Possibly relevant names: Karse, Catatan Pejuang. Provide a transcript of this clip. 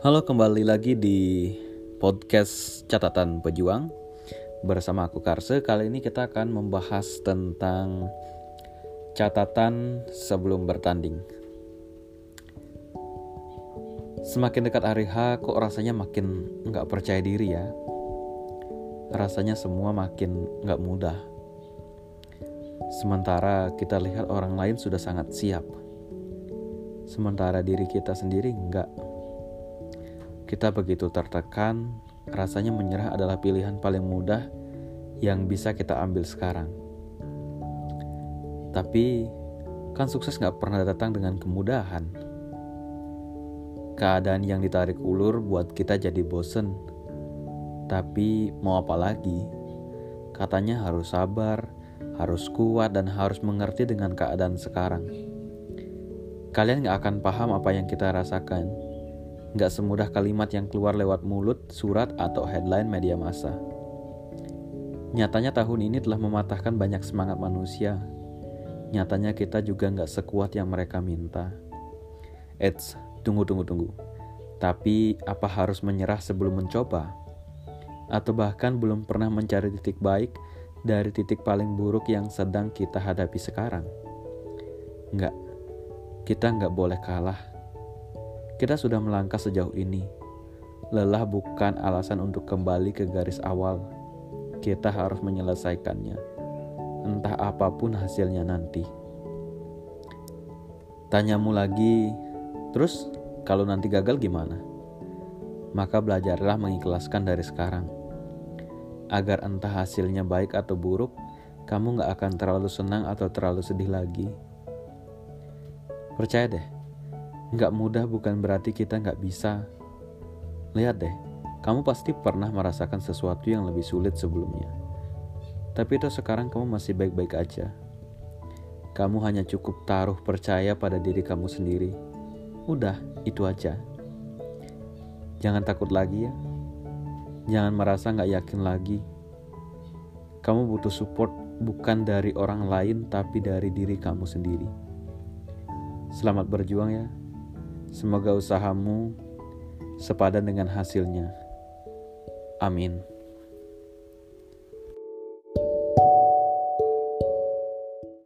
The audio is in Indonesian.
Halo, kembali lagi di podcast Catatan Pejuang bersama aku Karse. Kali ini kita akan membahas tentang catatan sebelum bertanding. Semakin dekat hari H, kok rasanya makin nggak percaya diri ya. Rasanya semua makin nggak mudah. Sementara kita lihat orang lain sudah sangat siap, sementara diri kita sendiri nggak. Kita begitu tertekan, rasanya menyerah adalah pilihan paling mudah yang bisa kita ambil sekarang. Tapi, kan sukses gak pernah datang dengan kemudahan. Keadaan yang ditarik ulur buat kita jadi bosen. Tapi, mau apa lagi? Katanya harus sabar, harus kuat, dan harus mengerti dengan keadaan sekarang. Kalian gak akan paham apa yang kita rasakan. Nggak semudah kalimat yang keluar lewat mulut, surat, atau headline media massa. Nyatanya tahun ini telah mematahkan banyak semangat manusia. Nyatanya kita juga nggak sekuat yang mereka minta. Eits, tunggu. Tapi apa harus menyerah sebelum mencoba? Atau bahkan belum pernah mencari titik baik dari titik paling buruk yang sedang kita hadapi sekarang? Nggak, kita nggak boleh kalah. Kita sudah melangkah sejauh ini. Lelah bukan alasan untuk kembali ke garis awal. Kita harus menyelesaikannya, entah apapun hasilnya nanti. Tanyamu lagi, terus kalau nanti gagal gimana? Maka belajarlah mengikhlaskan dari sekarang. Agar entah hasilnya baik atau buruk, kamu gak akan terlalu senang atau terlalu sedih lagi. Percaya deh, nggak mudah bukan berarti kita nggak bisa. Lihat deh, kamu pasti pernah merasakan sesuatu yang lebih sulit sebelumnya. Tapi toh sekarang kamu masih baik-baik aja. Kamu hanya cukup taruh percaya pada diri kamu sendiri. Udah, itu aja. Jangan takut lagi ya. Jangan merasa nggak yakin lagi. Kamu butuh support bukan dari orang lain, tapi dari diri kamu sendiri. Selamat berjuang ya. Semoga usahamu sepadan dengan hasilnya. Amin.